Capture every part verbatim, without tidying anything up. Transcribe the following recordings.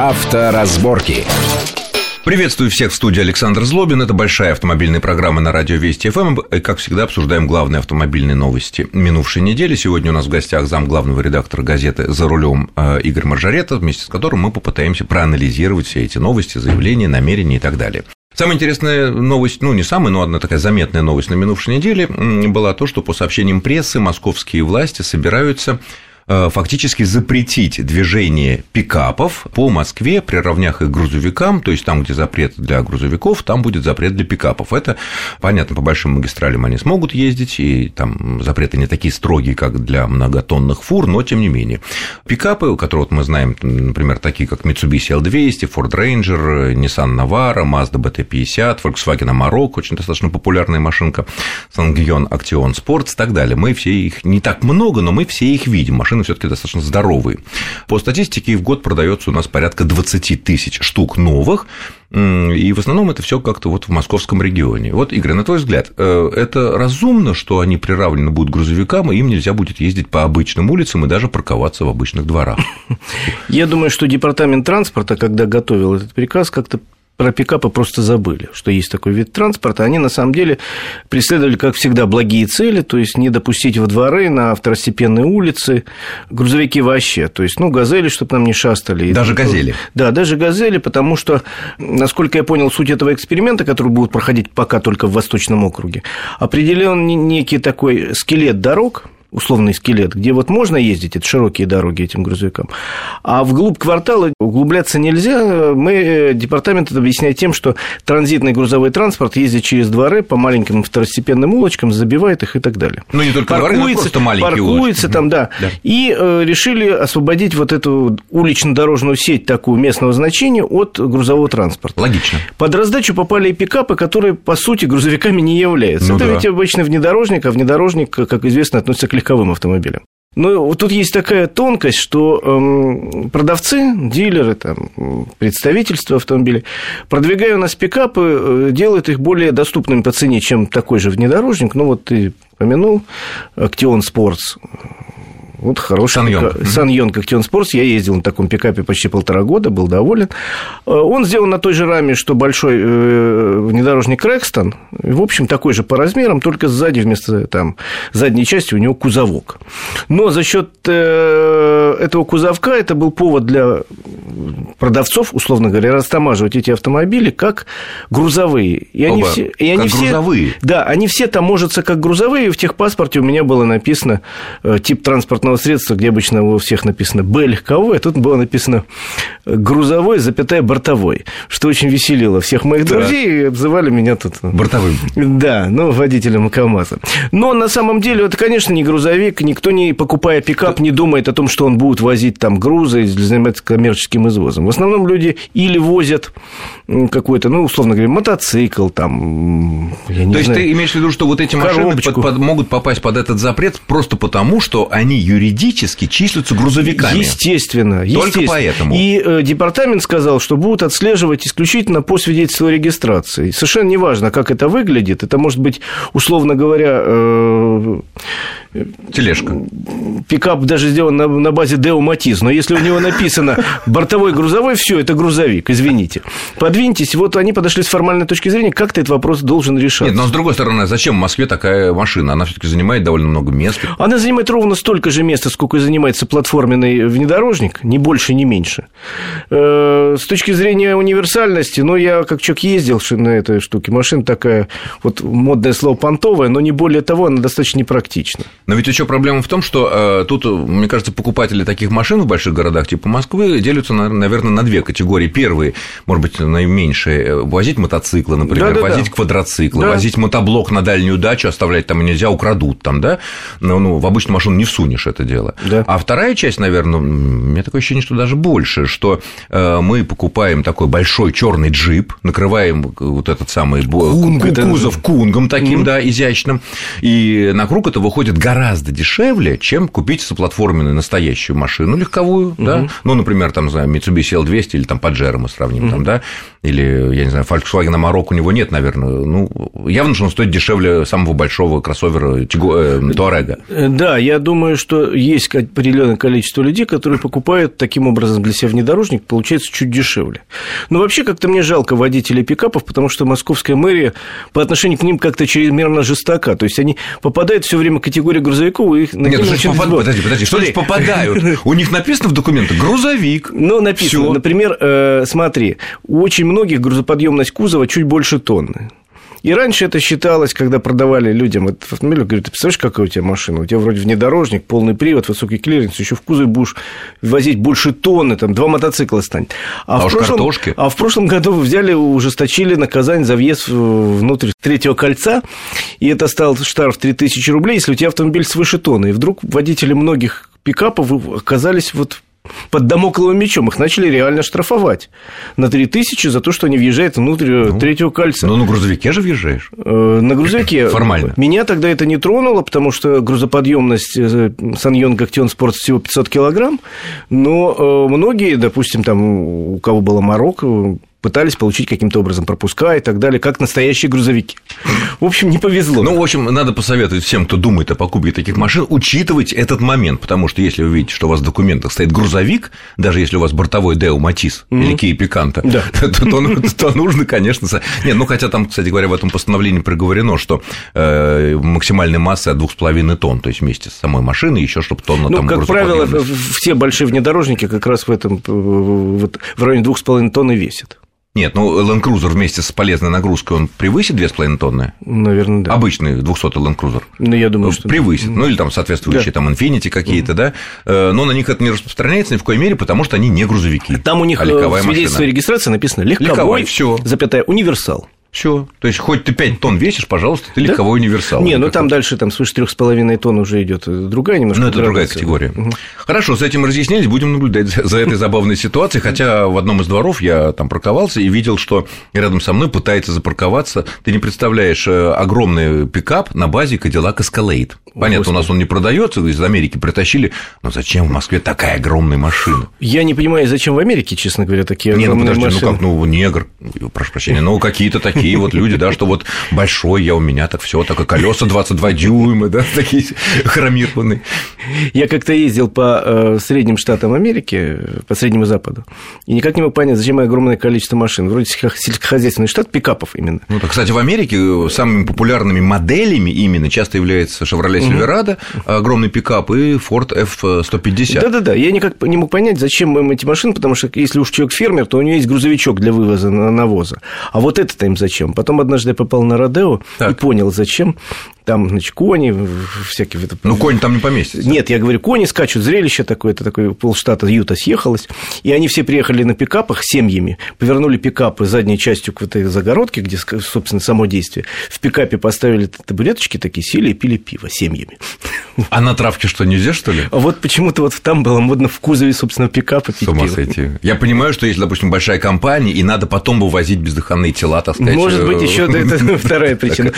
Авторазборки. Приветствую всех в студии, Александр Злобин. Это большая автомобильная программа на радио Вести ФМ. И, как всегда, обсуждаем главные автомобильные новости минувшей недели. Сегодня у нас в гостях зам главного редактора газеты «За рулем» Игорь Маржаретта, вместе с которым мы попытаемся проанализировать все эти новости, заявления, намерения и так далее. Самая интересная новость, ну, не самая, но одна такая заметная новость на минувшей неделе была то, что по сообщениям прессы московские власти собираются фактически запретить движение пикапов по Москве, приравняв их к грузовикам, то есть там, где запрет для грузовиков, там будет запрет для пикапов. Это, понятно, по большим магистралям они смогут ездить, и там запреты не такие строгие, как для многотонных фур, но тем не менее. Пикапы, которые вот мы знаем, например, такие, как Mitsubishi эл двести, Ford Ranger, Nissan Navara, Mazda би ти пятьдесят, Volkswagen Amarok, очень достаточно популярная машинка, SsangYong Actyon Sports и так далее. Мы все их, не так много, но мы все их видим, машины все-таки достаточно здоровые. По статистике в год продается у нас порядка двадцать тысяч штук новых, и в основном это все как-то вот в московском регионе. Вот, Игорь, на твой взгляд, это разумно, что они приравнены будут к грузовикам, и им нельзя будет ездить по обычным улицам и даже парковаться в обычных дворах? Я думаю, что департамент транспорта, когда готовил этот приказ, как-то про пикапы просто забыли, что есть такой вид транспорта. Они, на самом деле, преследовали, как всегда, благие цели, то есть не допустить во дворы, на второстепенные улицы грузовики вообще, то есть, ну, газели, чтобы нам не шастали. Даже газели? Да, даже газели, потому что, насколько я понял, суть этого эксперимента, который будет проходить пока только в Восточном округе, определен некий такой скелет дорог, условный скелет, где вот можно ездить, это широкие дороги этим грузовикам, а вглубь квартала углубляться нельзя. Мы, департамент это объясняет тем, что транзитный грузовой транспорт ездит через дворы по маленьким второстепенным улочкам, забивает их и так далее. Ну, не только паркуется, дворы, но просто маленькие паркуется, улочки. Паркуется там, да. да. И решили освободить вот эту улично-дорожную сеть такую местного значения от грузового транспорта. Логично. Под раздачу попали и пикапы, которые, по сути, грузовиками не являются. Ну, это да. Ведь обычно внедорожник, а внедорожник, как известно, относится к легковым автомобилем. Но тут есть такая тонкость, что продавцы, дилеры, там, представительства автомобилей, продвигая у нас пикапы, делают их более доступными по цене, чем такой же внедорожник. Ну, вот ты упомянул Actyon Sports. Вот хороший SsangYong Actyon Sports. Я ездил на таком пикапе почти полтора года, был доволен. Он сделан на той же раме, что большой внедорожник Крэкстон. В общем, такой же по размерам, только сзади вместо там, задней части у него кузовок. Но за счет этого кузовка это был повод для продавцов, условно говоря, растамаживать эти автомобили как грузовые. И они Оба, все, и они как все, грузовые? Да, они все таможатся как грузовые. В техпаспорте у меня было написано тип транспортного средства, где обычно у всех написано «Б» легковой, а тут было написано «грузовой, запятая, бортовой», что очень веселило всех моих да. друзей, и обзывали меня тут... Бортовым. Да, ну, водителем КамАЗа. Но на самом деле это, конечно, не грузовик, никто, не покупая пикап, это... не думает о том, что он будет возить там грузы и заниматься коммерческим извозом. В основном люди или возят какой-то, ну, условно говоря, мотоцикл, там... Я не То знаю, есть, ты имеешь в виду, что вот эти коробочку. машины под, под, могут попасть под этот запрет просто потому, что они юридически числятся грузовиками. Естественно. Только естественно. поэтому. И э, департамент сказал, что будут отслеживать исключительно по свидетельству о регистрации. Совершенно неважно, как это выглядит. Это может быть, условно говоря... Э, Тележка. Пикап даже сделан на, на базе Део Матиз, но если у него написано бортовой, грузовой, все, это грузовик, извините. Подвиньтесь, вот они подошли с формальной точки зрения, как-то этот вопрос должен решаться. Нет, но с другой стороны, зачем в Москве такая машина? Она все-таки занимает довольно много места. Она занимает ровно столько же места, сколько и занимается платформенный внедорожник, ни больше, ни меньше. С точки зрения универсальности, ну, я как человек ездил на этой штуке, машина такая, вот модное слово понтовая, но не более того, она достаточно непрактична. Но ведь еще проблема в том, что э, тут, мне кажется, покупатели таких машин в больших городах типа Москвы делятся, на, наверное, на две категории. Первые, может быть, наименьшие, возить мотоциклы, например, да, да, возить да. квадроциклы, да. возить мотоблок на дальнюю дачу, оставлять там нельзя, украдут там, да? Ну, ну в обычную машину не всунешь это дело. Да. А вторая часть, наверное, у меня такое ощущение, что даже больше, что э, мы покупаем такой большой черный джип, накрываем вот этот самый Кунг, кузов кунгом таким, mm-hmm. да, изящным, и на круг это выходит гораздо гораздо дешевле, чем купить соплатформенную настоящую машину легковую, uh-huh. да, ну, например, там, знаю, Mitsubishi эл двести или там Pajero мы сравним, uh-huh. там, да, или, я не знаю, Volkswagen Amarok у него нет, наверное, ну, явно, что он стоит дешевле самого большого кроссовера Touareg. Да, я думаю, что есть определенное количество людей, которые покупают таким образом для себя внедорожник получается чуть дешевле. Но вообще как-то мне жалко водителей пикапов, потому что московская мэрия по отношению к ним как-то чрезмерно жестока. То есть они попадают все время в категорию грузовиков, и их на них начинают... Попад... Подожди, подожди, что значит попадают? У них написано в документах грузовик. Ну, написано, всё. Например, смотри, у очень многих грузоподъемность кузова чуть больше тонны. И раньше это считалось, когда продавали людям этот автомобиль, говорят, ты представляешь, какая у тебя машина? У тебя вроде внедорожник, полный привод, высокий клиренс, еще в кузове будешь возить больше тонны, там, два мотоцикла станет. А, а, в, прошлом, а в прошлом году взяли, ужесточили наказание за въезд внутрь третьего кольца, и это стал штраф в три тысячи рублей, если у тебя автомобиль свыше тонны. И вдруг водители многих пикапов оказались вот... под дамокловым мечом. Их начали реально штрафовать на три тысячи за то, что они въезжают внутрь ну, третьего кольца. Ну, на грузовике же въезжаешь. На грузовике. Формально. Меня тогда это не тронуло, потому что грузоподъемность SsangYong Actyon Sports всего пятьсот килограмм. Но многие, допустим, там, у кого был Амарок, пытались получить каким-то образом пропуска и так далее, как настоящие грузовики. В общем, не повезло. Ну, в общем, надо посоветовать всем, кто думает о покупке таких машин, учитывать этот момент, потому что если вы видите, что у вас в документах стоит грузовик, даже если у вас бортовой Део Матиз mm-hmm. или Kia Picanto, да. то, то, то нужно, конечно... Нет, ну, хотя там, кстати говоря, в этом постановлении проговорено, что э, максимальная масса от двух с половиной тонн, то есть вместе с самой машиной еще, чтобы тонна ну, там грузоподъемности. Ну, как правило, все большие внедорожники как раз в, этом, вот, в районе двух с половиной тонн и весят. Нет, ну, Land Cruiser вместе с полезной нагрузкой, он превысит две с половиной тонны? Наверное, да. Обычный двухсотый Land Cruiser. Ну, я думаю, что... Превысит, да. Ну, или там соответствующие, да. там, Infiniti какие-то, да, но на них это не распространяется ни в коей мере, потому что они не грузовики. Там у них а в свидетельстве регистрации написано «легковой, легковой всё. запятая, универсал». Все. То есть, хоть ты пять тонн весишь, пожалуйста, ты да? легковой универсал. Не, ну там хочешь. Дальше там свыше трех с половиной тонн уже идет другая немножко. Ну, это другая категория. Угу. Хорошо, с этим разъяснились, будем наблюдать за этой забавной ситуацией. Хотя в одном из дворов я там парковался и видел, что рядом со мной пытается запарковаться. Ты не представляешь, огромный пикап на базе Cadillac Escalade. Понятно, у нас он не продается, из Америки притащили. Но зачем в Москве такая огромная машина? Я не понимаю, зачем в Америке, честно говоря, такие огромные машины. Не, ну подожди, ну как, ну негр, прошу прощения, ну какие-то такие. Такие вот люди, да, что вот большой я у меня, так все, так и колеса двадцать два дюйма, да, такие хромированные. Я как-то ездил по средним штатам Америки, по среднему западу, и никак не мог понять, зачем огромное количество машин. Вроде сельскохозяйственный штат, пикапов именно. Ну, так, кстати, в Америке самыми популярными моделями именно часто является Chevrolet Silverado, угу. огромный пикап и Ford эф сто пятьдесят. Да-да-да, я никак не мог понять, зачем им эти машины, потому что если уж человек фермер, то у него есть грузовичок для вывоза навоза, а вот это-то им зачем? Зачем? Потом однажды я попал на Родео так. и понял, зачем. Там, значит, кони всякие... Ну, конь там не поместится. Нет, я говорю, кони скачут, зрелище такое, это такое, полштата Юта съехалось, и они все приехали на пикапах семьями, повернули пикапы задней частью к вот этой загородке, где, собственно, само действие, в пикапе поставили табуреточки такие, сели и пили пиво семьями. А на травке что, нельзя, что ли? А вот почему-то вот там было модно в кузове, собственно, пикапа пить пиво. С ума сойти. Я понимаю, что если, допустим, большая компания, и надо потом вывозить бездыханные тела, так сказать. Может быть, еще это вторая причина.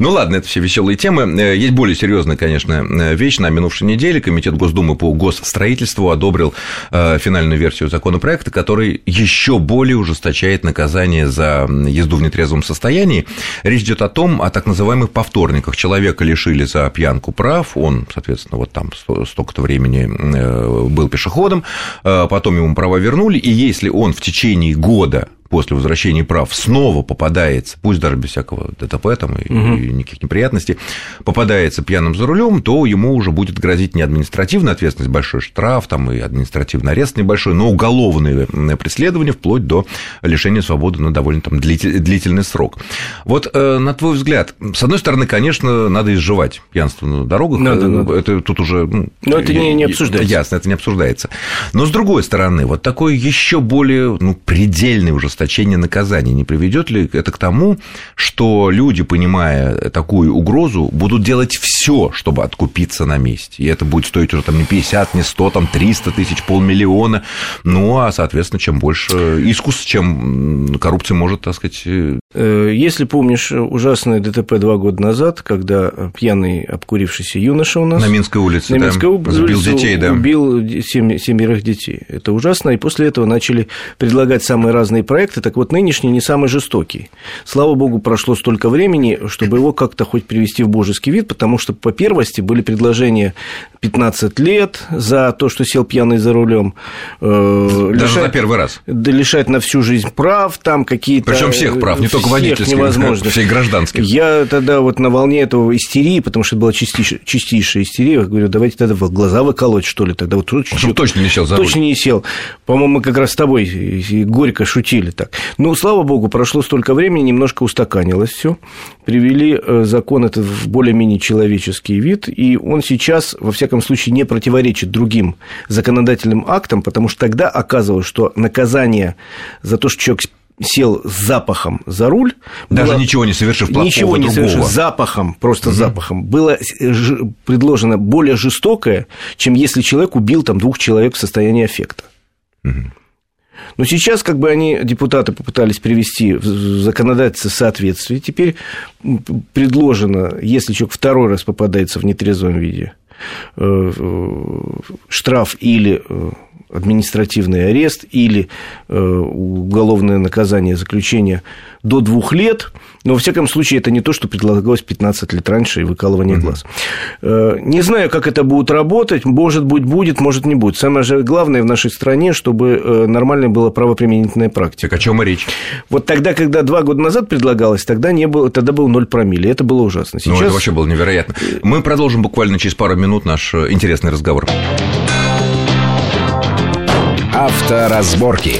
Ну, ладно, это все весело. Темы. Есть более серьезная, конечно, вещь. На минувшей неделе Комитет Госдумы по госстроительству одобрил финальную версию законопроекта, который еще более ужесточает наказание за езду в нетрезвом состоянии. Речь идет о том, о так называемых повторниках. Человека лишили за пьянку прав, он, соответственно, вот там столько-то времени был пешеходом, потом ему права вернули, и если он в течение года после возвращения прав снова попадается, пусть даже без всякого ДТП там, и, угу. и никаких неприятностей, попадается пьяным за рулем, то ему уже будет грозить не административная ответственность, большой штраф, там, и административный арест небольшой, но уголовное преследование вплоть до лишения свободы на довольно там, длительный срок. Вот, на твой взгляд, с одной стороны, конечно, надо изживать пьянство на дорогах. Надо, надо. Это тут уже... Ну, но это не, не обсуждается. Ясно, это не обсуждается. Но, с другой стороны, вот такой еще более ну, предельный уже ужесточение наказаний. Не приведет ли это к тому, что люди, понимая такую угрозу, будут делать все, чтобы откупиться на месте? И это будет стоить уже там, не пятьдесят, не сто, там триста тысяч, полмиллиона. Ну, а, соответственно, чем больше искус, чем коррупция может, так сказать, Если помнишь ужасное ДТП два года назад, когда пьяный обкурившийся юноша у нас... На Минской улице, на да, Минской улице сбил детей, да. Убил семерых детей. Это ужасно, и после этого начали предлагать самые разные проекты. Так вот, нынешний не самый жестокий. Слава богу, прошло столько времени, чтобы его как-то хоть привести в божеский вид, потому что по первости были предложения пятнадцать лет за то, что сел пьяный за рулем. Даже лишать, на первый раз. Да, лишать на всю жизнь прав, там какие-то... Причем всех прав, не только невозможно. Всех гражданских. Я тогда вот на волне этого истерии, потому что это была чистейшая, чистейшая истерия, я говорю, давайте тогда в глаза выколоть, что ли, тогда. Вот, чтобы точно не сел за руль. Точно не сел. По-моему, мы как раз с тобой горько шутили так. Ну, слава богу, прошло столько времени, немножко устаканилось все. Привели закон этот в более-менее человеческий вид, и он сейчас, во всяком случае, не противоречит другим законодательным актам, потому что тогда оказывалось, что наказание за то, что человек сел с запахом за руль. Даже было... ничего не совершив плохого ничего не другого. Совершив запахом, просто угу. запахом. Было ж... предложено более жестокое, чем если человек убил там, двух человек в состоянии аффекта. Угу. Но сейчас как бы они, депутаты, попытались привести в законодательство соответствие. Теперь предложено, если человек второй раз попадается в нетрезвом виде, штраф или... административный арест или уголовное наказание, заключение до двух лет, но, во всяком случае, это не то, что предлагалось пятнадцать лет раньше и выкалывание mm-hmm. глаз. Не знаю, как это будет работать, может быть, будет, может, не будет. Самое же главное в нашей стране, чтобы нормальная была правоприменительная практика. Так о чем и речь? Вот тогда, когда два года назад предлагалось, тогда, не было, тогда был ноль промилле, это было ужасно. Сейчас... Ну, это вообще было невероятно. Мы продолжим буквально через пару минут наш интересный разговор. Авторазборки.